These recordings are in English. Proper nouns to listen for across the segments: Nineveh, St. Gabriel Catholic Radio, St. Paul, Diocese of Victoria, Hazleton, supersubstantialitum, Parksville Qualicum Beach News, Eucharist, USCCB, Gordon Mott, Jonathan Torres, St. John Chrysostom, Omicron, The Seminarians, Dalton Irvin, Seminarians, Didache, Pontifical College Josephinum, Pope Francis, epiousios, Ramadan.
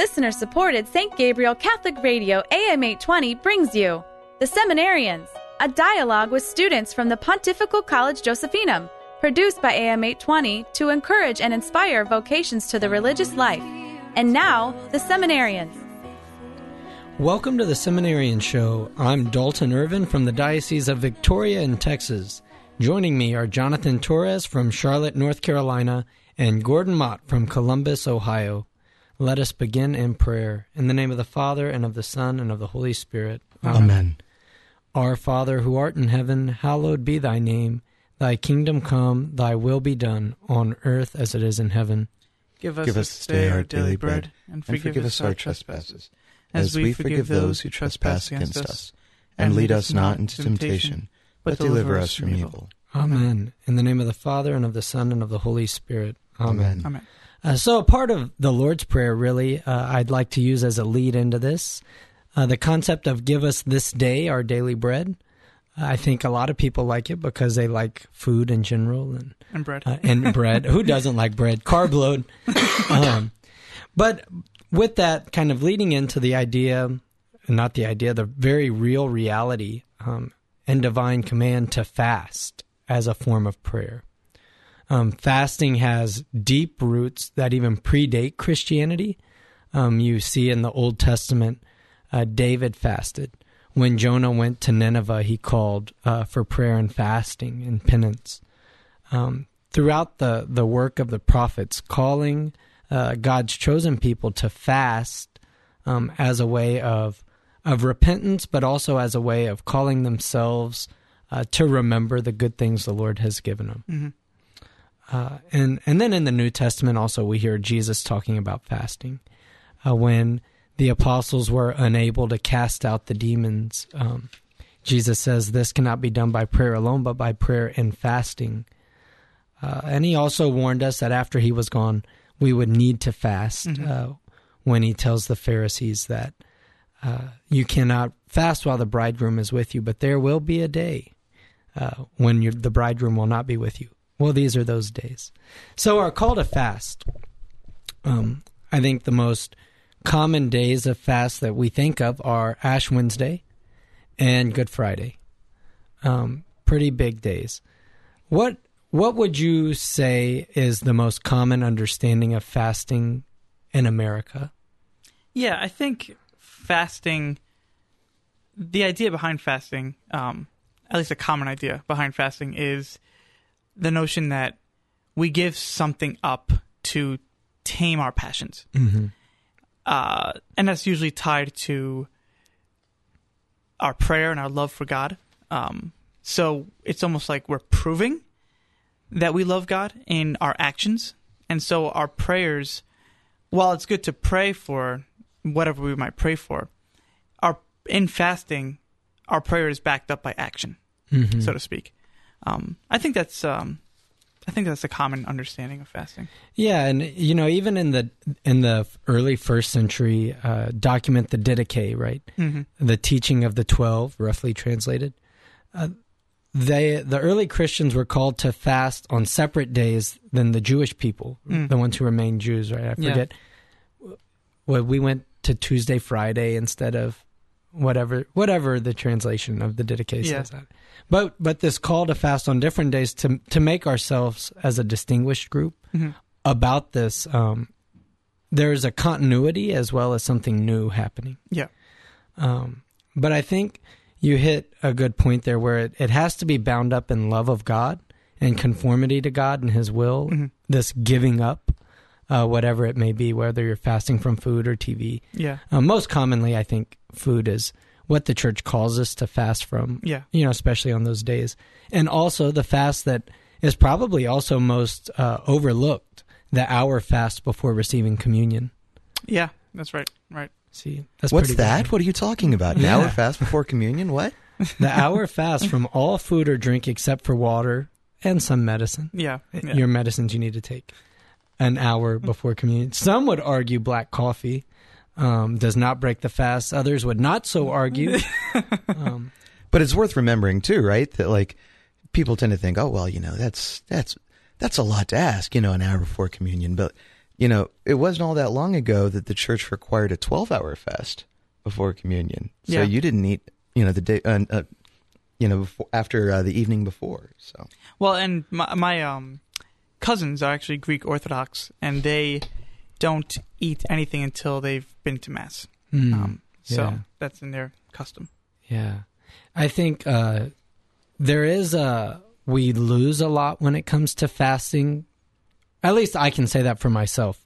Listener-supported St. Gabriel Catholic Radio AM 820 brings you The Seminarians, a dialogue with students from the Pontifical College Josephinum, produced by AM 820 to encourage and inspire vocations to the religious life. And now, The Seminarians. Welcome to The Seminarian Show. I'm Dalton Irvin from the Diocese of Victoria in Texas. Joining me are Jonathan Torres from Charlotte, North Carolina, and Gordon Mott from Columbus, Ohio. Let us begin in prayer. In the name of the Father, and of the Son, and of the Holy Spirit. Amen. Our Father, who art in heaven, hallowed be thy name. Thy kingdom come, thy will be done, on earth as it is in heaven. Give us this day our daily bread, and forgive us our trespasses, as we forgive those who trespass against us. And lead us not into temptation, but deliver us from evil. Amen. In the name of the Father, and of the Son, and of the Holy Spirit. Amen. Amen. So part of the Lord's Prayer, really, I'd like to use as a lead into this, the concept of give us this day our daily bread. I think a lot of people like it because they like food in general. And bread. And bread. Who doesn't like bread? Carb load. But with that kind of leading into the very real reality and divine command to fast as a form of prayer. Fasting has deep roots that even predate Christianity. You see in the Old Testament, David fasted. When Jonah went to Nineveh, he called for prayer and fasting and penance. Throughout the work of the prophets, calling God's chosen people to fast as a way of repentance, but also as a way of calling themselves to remember the good things the Lord has given them. Mm-hmm. And then in the New Testament also we hear Jesus talking about fasting. When the apostles were unable to cast out the demons, Jesus says this cannot be done by prayer alone, but by prayer and fasting. And he also warned us that after he was gone, we would need to fast when he tells the Pharisees that you cannot fast while the bridegroom is with you, but there will be a day when the bridegroom will not be with you. Well, these are those days. So our call to fast, I think the most common days of fast that we think of are Ash Wednesday and Good Friday. Pretty big days. What would you say is the most common understanding of fasting in America? Yeah, I think fasting, the idea behind fasting, at least a common idea behind fasting is the notion that we give something up to tame our passions. Mm-hmm. And that's usually tied to our prayer and our love for God. So it's almost like we're proving that we love God in our actions. And so our prayers, while it's good to pray for whatever we might pray for, in fasting, our prayer is backed up by action, so to speak. I think that's a common understanding of fasting. Yeah, and you know, even in the early first century, document the Didache, right? Mm-hmm. The teaching of the 12, roughly translated. The early Christians were called to fast on separate days than the Jewish people, the ones who remained Jews, right? I forget. Yeah. Well, we went to Tuesday, Friday instead of whatever the translation of the Didache says. Yeah. But this call to fast on different days to make ourselves as a distinguished group about this, there is a continuity as well as something new happening. Yeah. But I think you hit a good point there where it has to be bound up in love of God and conformity to God and His will, this giving up, whatever it may be, whether you're fasting from food or TV. Yeah. Most commonly, I think food is what the church calls us to fast from, you know, especially on those days. And also the fast that is probably also most overlooked, the hour fast before receiving communion. Yeah, that's right. Right. See, that's what's that? Good. What are you talking about? An hour fast before communion? What? The hour fast from all food or drink except for water and some medicine. Yeah. Your medicines you need to take an hour before communion. Some would argue black coffee does not break the fast. Others would not so argue. But it's worth remembering too, right? That like people tend to think, oh, well, you know, that's a lot to ask, you know, an hour before communion. But you know, it wasn't all that long ago that the church required a 12-hour fast before communion. So yeah. You didn't eat, you know, the day, you know, before, after the evening before. So well, and my cousins are actually Greek Orthodox, and they don't eat anything until they've been to Mass. So that's in their custom. Yeah. I think there is a... We lose a lot when it comes to fasting. At least I can say that for myself.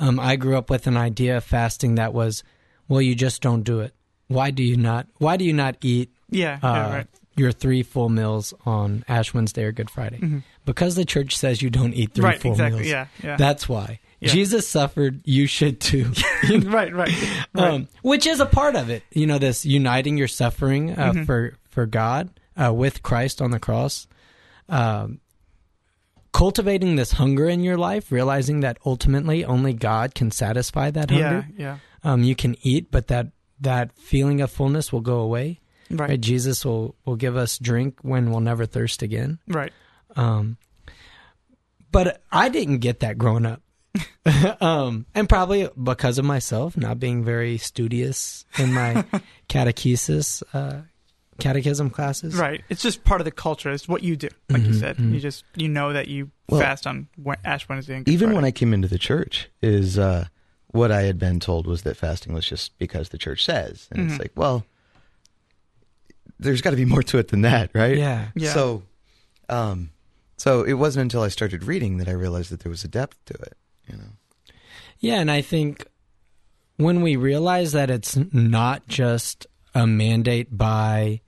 I grew up with an idea of fasting that was, well, you just don't do it. Why do you not eat your three full meals on Ash Wednesday or Good Friday? Mm-hmm. Because the church says you don't eat three full meals. Yeah. That's why. Yeah. Jesus suffered, you should too. Right. Which is a part of it. You know, this uniting your suffering for God with Christ on the cross. Cultivating this hunger in your life, realizing that ultimately only God can satisfy that hunger. You can eat, but that feeling of fullness will go away. Right. Jesus will give us drink when we'll never thirst again. Right. But I didn't get that growing up. And probably because of myself, not being very studious in my catechism classes. Right. It's just part of the culture. It's what you do. Like you said, you fast on Ash Wednesday and Good Friday. When I came into the church is what I had been told was that fasting was just because the church says. And it's like, well, there's got to be more to it than that, right? Yeah. So it wasn't until I started reading that I realized that there was a depth to it, you know? Yeah. And I think when we realize that it's not just a mandate by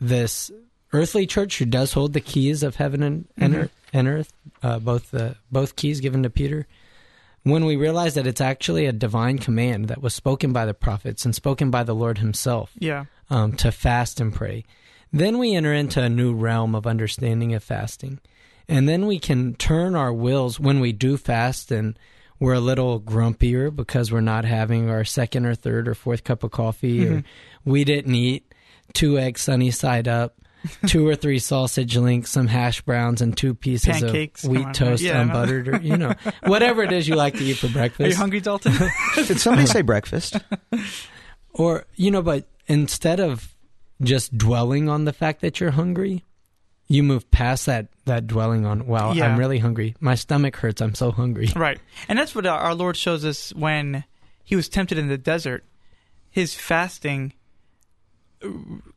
this earthly church who does hold the keys of heaven and earth, both keys given to Peter, when we realize that it's actually a divine command that was spoken by the prophets and spoken by the Lord himself to fast and pray, then we enter into a new realm of understanding of fasting. And then we can turn our wills when we do fast, and we're a little grumpier because we're not having our second or third or fourth cup of coffee, or we didn't eat 2 eggs sunny side up, 2 or 3 sausage links, some hash browns, and 2 pieces pancakes, of wheat toast unbuttered, or you know, whatever it is you like to eat for breakfast. Are you hungry, Dalton? Did somebody say breakfast? Or, you know, but instead of just dwelling on the fact that you're hungry, you move past that dwelling on, wow, I'm really hungry. My stomach hurts. I'm so hungry. Right. And that's what our Lord shows us when he was tempted in the desert. His fasting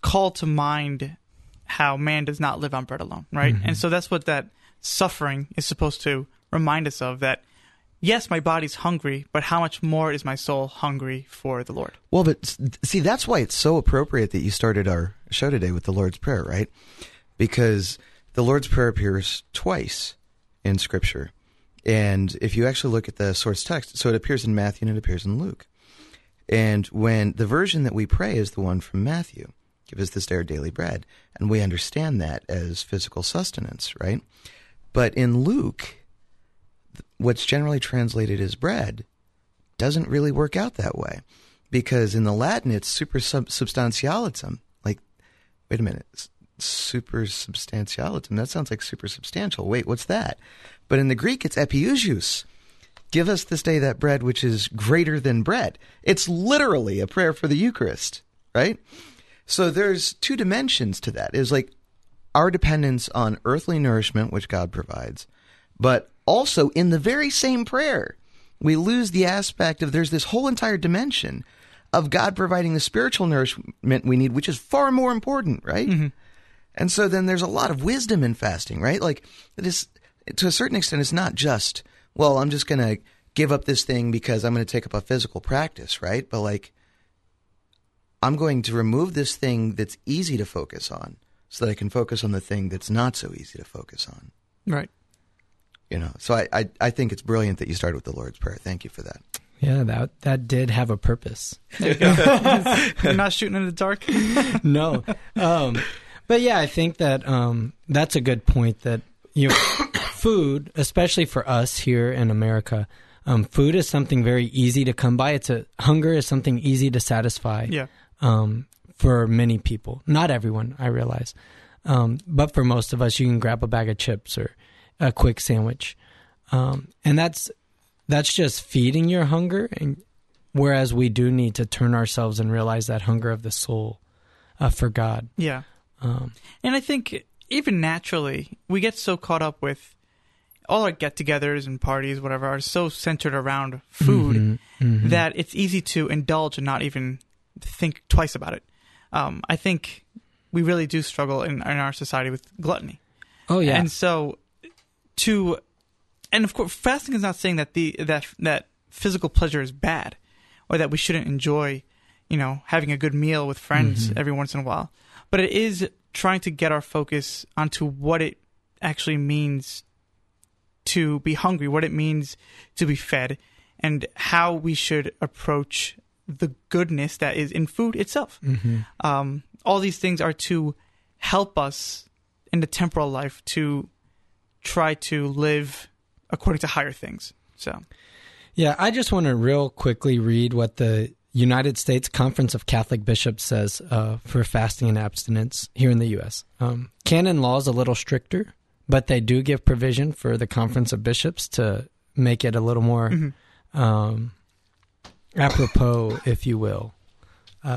called to mind how man does not live on bread alone, right? And so that's what that suffering is supposed to remind us of, that, yes, my body's hungry, but how much more is my soul hungry for the Lord? Well, but see, that's why it's so appropriate that you started our show today with the Lord's Prayer, right? Because the Lord's Prayer appears twice in Scripture. And if you actually look at the source text, so it appears in Matthew and it appears in Luke. And when the version that we pray is the one from Matthew, give us this day our daily bread. And we understand that as physical sustenance, right? But in Luke, what's generally translated as bread doesn't really work out that way. Because in the Latin, it's supersubstantialitum. Like, wait a minute. Supersubstantialitum. That sounds like supersubstantial. Wait, what's that? But in the Greek, it's epiousios. Give us this day that bread which is greater than bread. It's literally a prayer for the Eucharist, right? So there's 2 dimensions to that. It's like our dependence on earthly nourishment, which God provides, but also in the very same prayer, we lose the aspect of there's this whole entire dimension of God providing the spiritual nourishment we need, which is far more important, right? And so then there's a lot of wisdom in fasting, right? Like, to a certain extent, it's not just, well, I'm just going to give up this thing because I'm going to take up a physical practice, right? But like, I'm going to remove this thing that's easy to focus on so that I can focus on the thing that's not so easy to focus on. Right. You know, so I think it's brilliant that you started with the Lord's Prayer. Thank you for that. Yeah, that did have a purpose. There you go. You're not shooting in the dark? No. But yeah, I think that that's a good point, that food, especially for us here in America, food is something very easy to come by. Hunger is something easy to satisfy for many people. Not everyone, I realize. But for most of us, you can grab a bag of chips or a quick sandwich. And that's that's just feeding your hunger, and whereas we do need to turn ourselves and realize that hunger of the soul for God. Yeah. And I think even naturally, we get so caught up with all our get-togethers and parties, whatever, are so centered around food that it's easy to indulge and not even think twice about it. I think we really do struggle in our society with gluttony. Oh, yeah. And so to... And of course, fasting is not saying that that physical pleasure is bad or that we shouldn't enjoy, you know, having a good meal with friends every once in a while. But it is trying to get our focus onto what it actually means to be hungry, what it means to be fed, and how we should approach the goodness that is in food itself. All these things are to help us in the temporal life to try to live according to higher things. So, yeah, I just want to real quickly read what the United States Conference of Catholic Bishops says for fasting and abstinence here in the U.S. Canon law is a little stricter, but they do give provision for the Conference of Bishops to make it a little more apropos, if you will,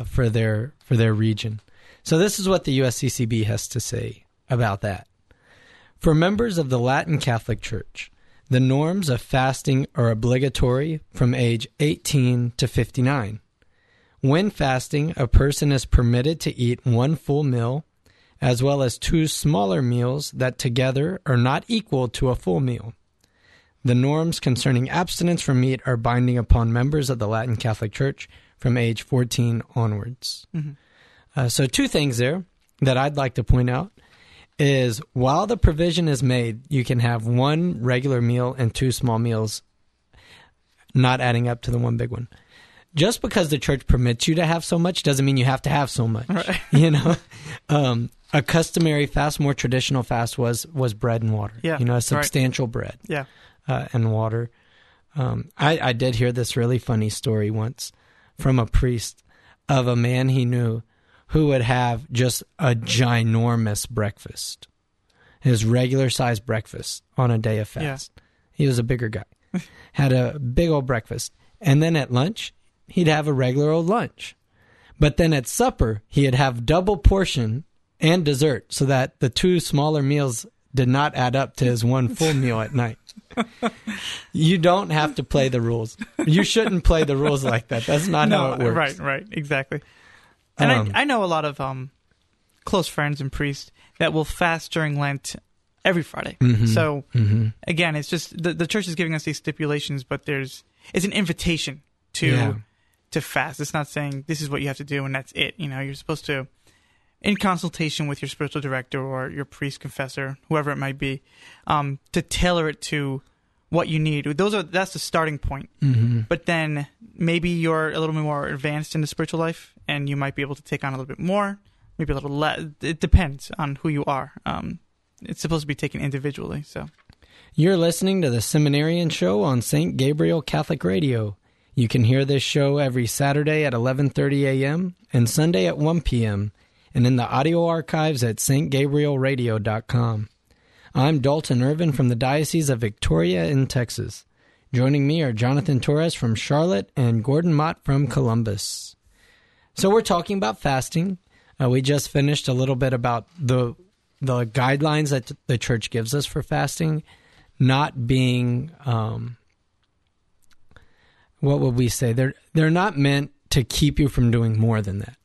for their region. So this is what the USCCB has to say about that. For members of the Latin Catholic Church, the norms of fasting are obligatory from age 18 to 59. When fasting, a person is permitted to eat one full meal, as well as two smaller meals that together are not equal to a full meal. The norms concerning abstinence from meat are binding upon members of the Latin Catholic Church from age 14 onwards. So two things there that I'd like to point out. Is while the provision is made, you can have one regular meal and two small meals, not adding up to the one big one. Just because the church permits you to have so much doesn't mean you have to have so much. Right. You know, a customary fast, more traditional fast was bread and water. Yeah, you know, a substantial bread. Yeah, and water. I did hear this really funny story once from a priest of a man he knew who would have just a ginormous breakfast, his regular-sized breakfast on a day of fast. Yeah. He was a bigger guy, had a big old breakfast. And then at lunch, he'd have a regular old lunch. But then at supper, he'd have double portion and dessert so that the two smaller meals did not add up to his one full meal at night. You don't have to play the rules. You shouldn't play the rules like that. That's not how it works. Right, exactly. And I know a lot of close friends and priests that will fast during Lent every Friday. So, again, it's just the church is giving us these stipulations, but it's an invitation to fast. It's not saying this is what you have to do and that's it. You know, you're supposed to, in consultation with your spiritual director or your priest, confessor, whoever it might be, to tailor it to what you need. That's the starting point. But then maybe you're a little bit more advanced in the spiritual life, and you might be able to take on a little bit more, maybe a little less. It depends on who you are. It's supposed to be taken individually. So, you're listening to the Seminarian Show on St. Gabriel Catholic Radio. You can hear this show every Saturday at 11:30 a.m. and Sunday at 1 p.m. and in the audio archives at stgabrielradio.com. I'm Dalton Irvin from the Diocese of Victoria in Texas. Joining me are Jonathan Torres from Charlotte and Gordon Mott from Columbus. So we're talking about fasting. We just finished a little bit about the guidelines that the church gives us for fasting, not being, what would we say? They're not meant to keep you from doing more than that.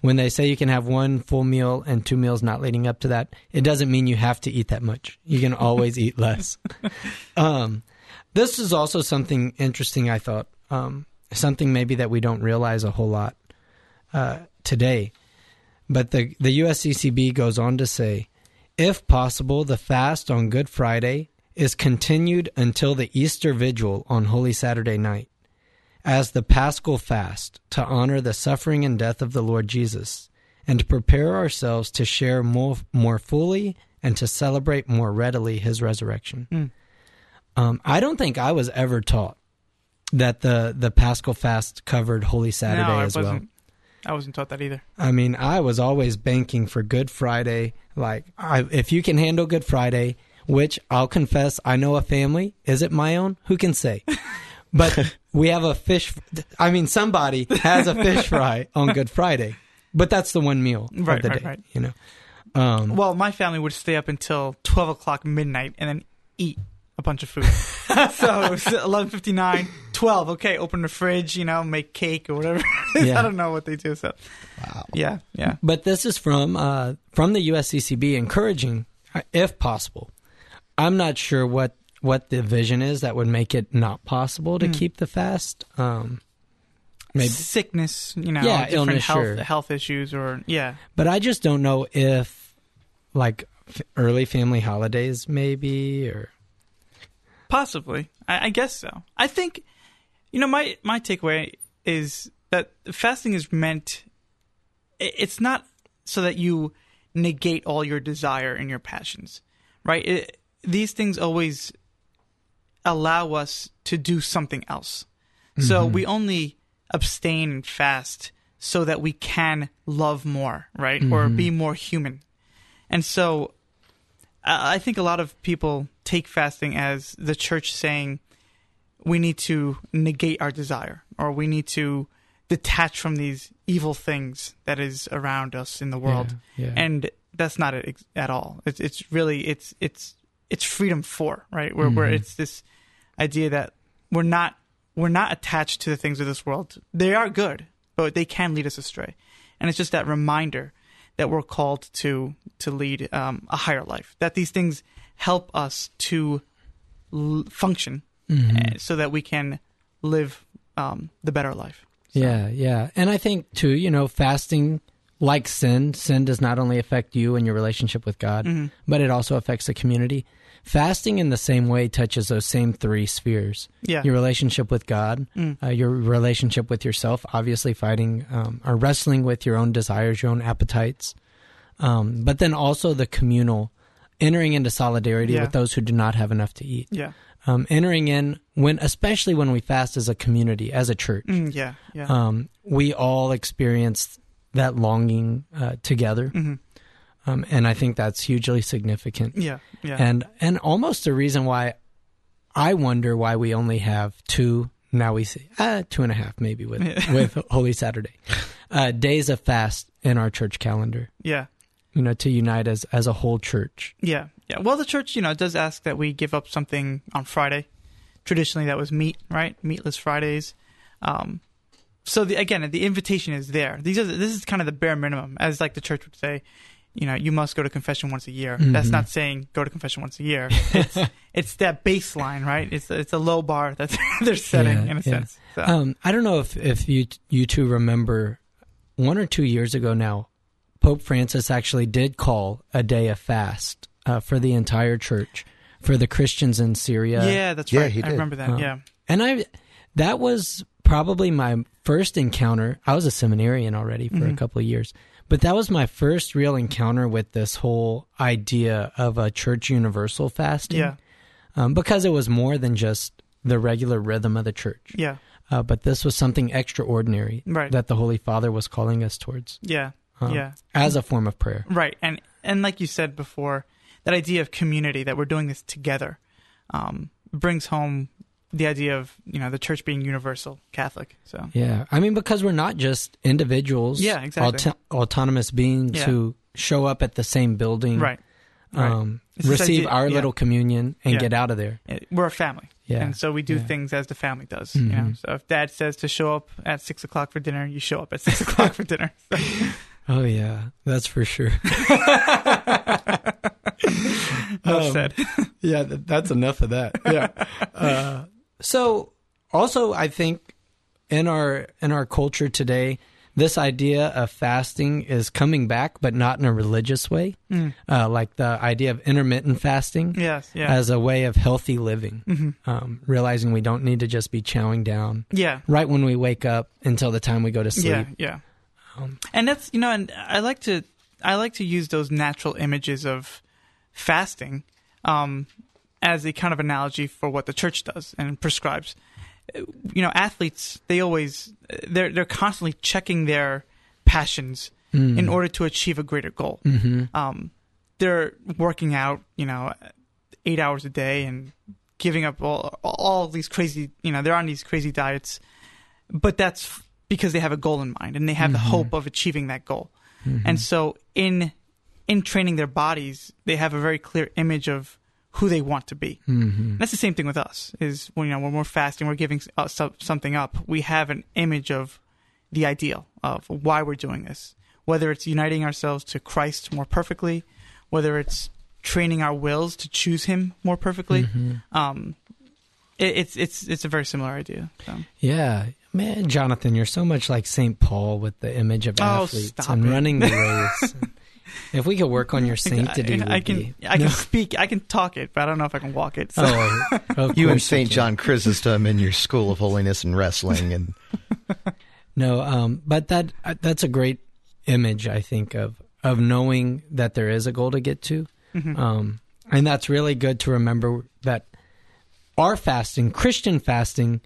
When they say you can have one full meal and two meals not leading up to that, it doesn't mean you have to eat that much. You can always eat less. This is also something interesting, I thought, something maybe that we don't realize a whole lot today. But the USCCB goes on to say, if possible, the fast on Good Friday is continued until the Easter Vigil on Holy Saturday night, as the Paschal fast to honor the suffering and death of the Lord Jesus, and to prepare ourselves to share more fully and to celebrate more readily his resurrection. I don't think I was ever taught that the Paschal fast covered Holy Saturday I wasn't taught that either. I mean, I was always banking for Good Friday. Like, if you can handle Good Friday, which I'll confess, I know a family. Is it my own? Who can say? But we have a fish. I mean, somebody has a fish fry on Good Friday, but that's the one meal of the day. Right. You know. Well, my family would stay up until 12 o'clock midnight and then eat a bunch of food. So it was 11:59, 12. Okay, open the fridge, you know, make cake or whatever. Yeah. I don't know what they do. So, wow. Yeah, yeah. But this is from the USCCB encouraging, if possible. I'm not sure what the vision is that would make it not possible to keep the fast. Maybe sickness, you know, yeah, different health issues, or yeah. But I just don't know if like early family holidays, maybe, or possibly. I guess so. I think, you know, my takeaway is that fasting is meant. It's not so that you negate all your desire and your passions, right? These things always allow us to do something else. So we only abstain and fast so that we can love more, right? Or be more human. And so I think a lot of people take fasting as the church saying we need to negate our desire, or we need to detach from these evil things that is around us in the world. Yeah, yeah. And that's not it at all. It's really freedom for, right? Where it's this idea that we're not attached to the things of this world. They are good, but they can lead us astray. And it's just that reminder that we're called to lead a higher life, that these things help us to function so that we can live the better life. So. Yeah, yeah. And I think, too, you know, fasting, like sin does not only affect you and your relationship with God, but it also affects the community. Fasting in the same way touches those same three spheres. Yeah. Your relationship with God, your relationship with yourself, obviously fighting or wrestling with your own desires, your own appetites, but then also the communal, entering into solidarity with those who do not have enough to eat. Yeah. Entering in, especially when we fast as a community, as a church. Yeah, yeah. We all experience that longing together. And I think that's hugely significant. Yeah, yeah. And almost the reason why I wonder why we only have two, now we see, 2.5 maybe with Holy Saturday, days of fast in our church calendar. Yeah. You know, to unite as a whole church. Yeah, yeah. Well, the church, you know, does ask that we give up something on Friday. Traditionally, that was meat, right? Meatless Fridays. So the invitation is there. This is kind of the bare minimum, as like the church would say. You know, you must go to confession once a year. That's not saying go to confession once a year. It's that baseline, right? It's a low bar that they're setting in a sense. So. I don't know if you two remember, 1 or 2 years ago now, Pope Francis actually did call a day of fast for the entire church, for the Christians in Syria. Yeah, that's right. He did. I remember that. Yeah, and that was probably my first encounter. I was a seminarian already for a couple of years. But that was my first real encounter with this whole idea of a church universal fasting. Yeah. Because it was more than just the regular rhythm of the church. Yeah. But this was something extraordinary that the Holy Father was calling us towards. Yeah. Yeah. As a form of prayer. Right. And like you said before, that idea of community, that we're doing this together, brings home the idea of, you know, the church being universal Catholic. So yeah, I mean, because we're not just individuals, autonomous beings who show up at the same building, receive our little communion and get out of there. We're a family, and so we do things as the family does. You know, so if Dad says to show up at 6 o'clock for dinner, you show up at 6 o'clock for dinner. So. Oh yeah, that's for sure. Well said. Yeah, that's enough of that. Yeah. So also, I think in our culture today, this idea of fasting is coming back, but not in a religious way, like the idea of intermittent fasting as a way of healthy living, realizing we don't need to just be chowing down right when we wake up until the time we go to sleep. Yeah, yeah. And that's, you know, and I like to use those natural images of fasting as a kind of analogy for what the church does and prescribes. You know, athletes, they're constantly checking their passions in order to achieve a greater goal. They're working out, you know, 8 hours a day and giving up all, all of these crazy, they're on these crazy diets, but that's because they have a goal in mind and they have mm-hmm. the hope of achieving that goal. Mm-hmm. And so in training their bodies, they have a very clear image of who they want to be. Mm-hmm. That's the same thing with us, is when we're fasting, we're giving something up. We have an image of the ideal of why we're doing this, whether it's uniting ourselves to Christ more perfectly, whether it's training our wills to choose him more perfectly. Mm-hmm. It's a very similar idea. So. Yeah. Man, Jonathan, you're so much like St. Paul with the image of athletes and running the race. If we could work on your sanctity, I can speak, I can talk it, but I don't know if I can walk it. So. Oh, you and St. John Chrysostom in your School of Holiness and Wrestling, and no, but that's a great image, I think, of knowing that there is a goal to get to, mm-hmm. And that's really good to remember that our fasting, Christian fasting,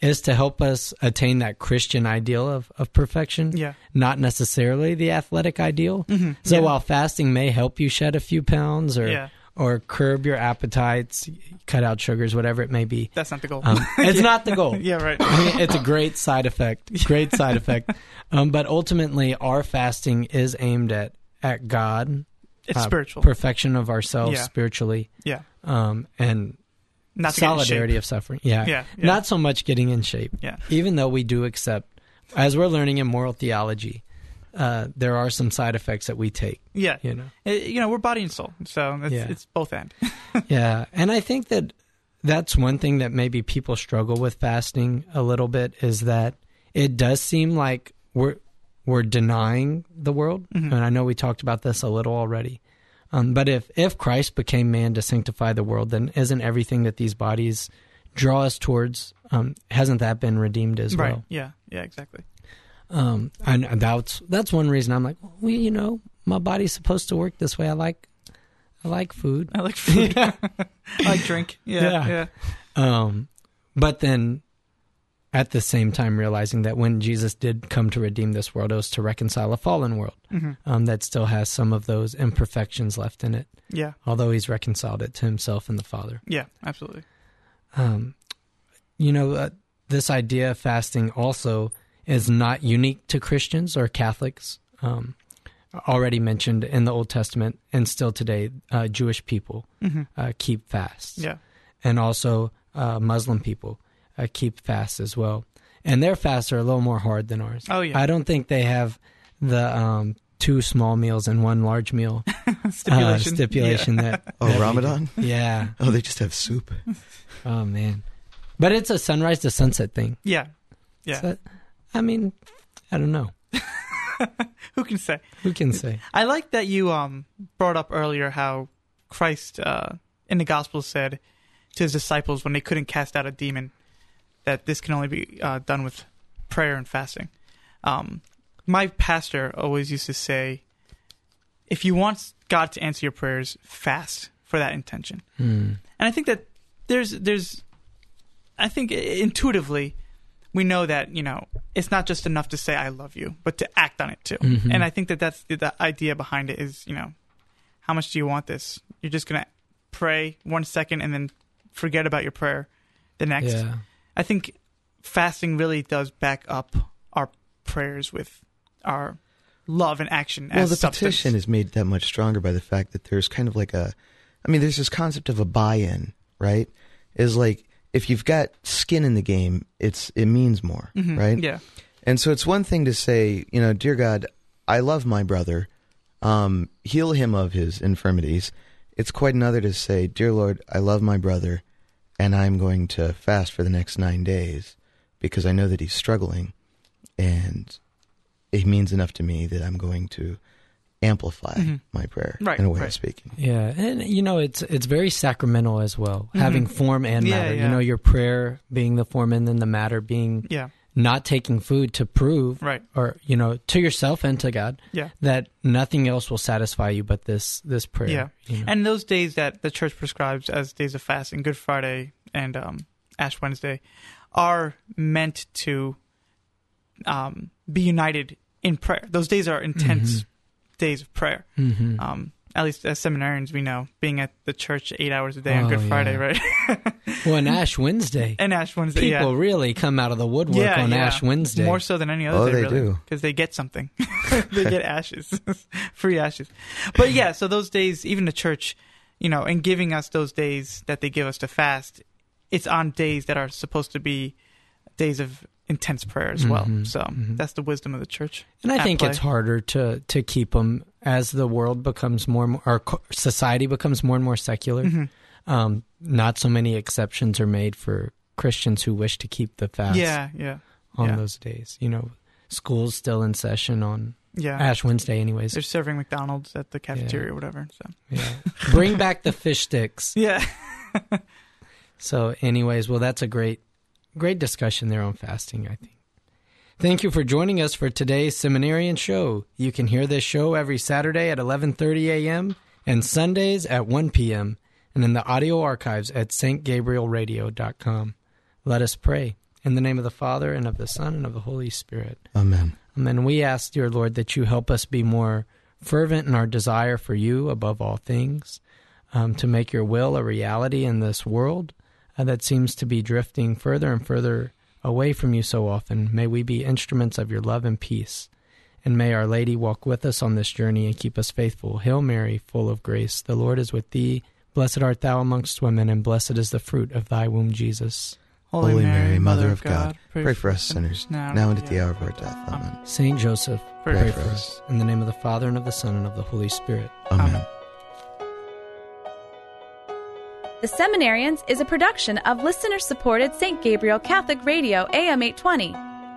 is to help us attain that Christian ideal of perfection, not necessarily the athletic ideal. Mm-hmm. So while fasting may help you shed a few pounds or curb your appetites, cut out sugars, whatever it may be. That's not the goal. It's not the goal. Yeah, right. I mean, it's a great side effect, but ultimately our fasting is aimed at God. It's spiritual. Perfection of ourselves spiritually. Yeah. And not solidarity of suffering. Yeah. Not so much getting in shape. Yeah. Even though we do accept, as we're learning in moral theology, there are some side effects that we take. Yeah. We're body and soul. So it's both end. Yeah. And I think that's one thing that maybe people struggle with fasting a little bit, is that it does seem like we're denying the world. Mm-hmm. And I know we talked about this a little already. But if Christ became man to sanctify the world, then isn't everything that these bodies draw us towards, hasn't that been redeemed as well? Right, yeah, exactly. And that's one reason I'm like, my body's supposed to work this way. I like food. I like food. I like drink. Yeah. But then at the same time realizing that when Jesus did come to redeem this world, it was to reconcile a fallen world that still has some of those imperfections left in it. Yeah. Although he's reconciled it to himself and the Father. Yeah, absolutely. This idea of fasting also is not unique to Christians or Catholics. Already mentioned in the Old Testament, and still today, Jewish people keep fasts. Yeah. And also Muslim people. Keep fasts as well, and their fasts are a little more hard than ours. Oh yeah, I don't think they have the two small meals and one large meal stipulation. That Ramadan. Yeah. Oh, they just have soup. Oh man, but it's a sunrise to sunset thing. Yeah. So, I don't know. Who can say? I like that you brought up earlier how Christ in the Gospel said to his disciples when they couldn't cast out a demon, that this can only be done with prayer and fasting. My pastor always used to say, if you want God to answer your prayers, fast for that intention. Mm. And I think that I think intuitively, we know that, it's not just enough to say, I love you, but to act on it too. Mm-hmm. And I think that that's the idea behind it is, how much do you want this? You're just going to pray 1 second and then forget about your prayer the next. Yeah. I think fasting really does back up our prayers with our love and action. Well, the petition is made that much stronger by the fact that there's kind of like there's this concept of a buy-in, right? Is like, if you've got skin in the game, it means more, right? Yeah. And so it's one thing to say, dear God, I love my brother, heal him of his infirmities. It's quite another to say, dear Lord, I love my brother, and I'm going to fast for the next 9 days because I know that he's struggling, and it means enough to me that I'm going to amplify my prayer in a way of speaking. Yeah, and it's very sacramental as well, having form and matter. Yeah. Your prayer being the form and then the matter being not taking food to prove to yourself and to God that nothing else will satisfy you but this prayer. Yeah. And those days that the church prescribes as days of fasting, Good Friday and Ash Wednesday, are meant to be united in prayer. Those days are intense days of prayer. Mm-hmm. At least as seminarians, we know, being at the church 8 hours a day on Good Friday, right? Well, an Ash Wednesday. An Ash Wednesday, people really come out of the woodwork on Ash Wednesday. More so than any other day, really. Do. Because they get something. They get ashes. Free ashes. But yeah, so those days, even the church, you know, in giving us those days that they give us to fast, it's on days that are supposed to be days of intense prayer as well. Mm-hmm. So that's the wisdom of the church. And I think it's harder to keep them as the world becomes more and more, or society becomes more and more secular. Mm-hmm. Not so many exceptions are made for Christians who wish to keep the fast on those days. You know, school's still in session on Ash Wednesday anyways. They're serving McDonald's at the cafeteria or whatever. So bring back the fish sticks. Yeah. So anyways, well, that's a great discussion there on fasting, I think. Thank you for joining us for today's Seminarian Show. You can hear this show every Saturday at 11:30 a.m. and Sundays at 1 p.m. and in the audio archives at stgabrielradio.com. Let us pray. In the name of the Father, and of the Son, and of the Holy Spirit. Amen. Amen. We ask, dear Lord, that you help us be more fervent in our desire for you above all things, to make your will a reality in this world that seems to be drifting further and further away from you so often. May we be instruments of your love and peace. And may Our Lady walk with us on this journey and keep us faithful. Hail Mary, full of grace, the Lord is with thee. Blessed art thou amongst women, and blessed is the fruit of thy womb, Jesus. Holy Mary, Mother of God, pray for us sinners, now and at the hour of our death. Amen. Saint Joseph, pray for us. In the name of the Father, and of the Son, and of the Holy Spirit. Amen. The Seminarians is a production of listener-supported St. Gabriel Catholic Radio, AM 820.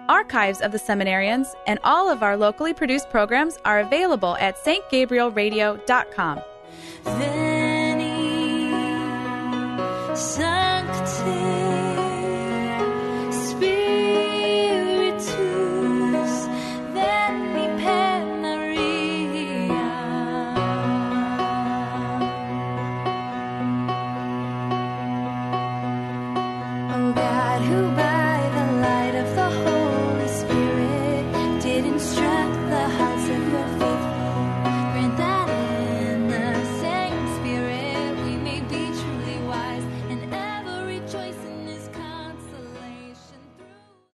Archives of the Seminarians and all of our locally produced programs are available at stgabrielradio.com.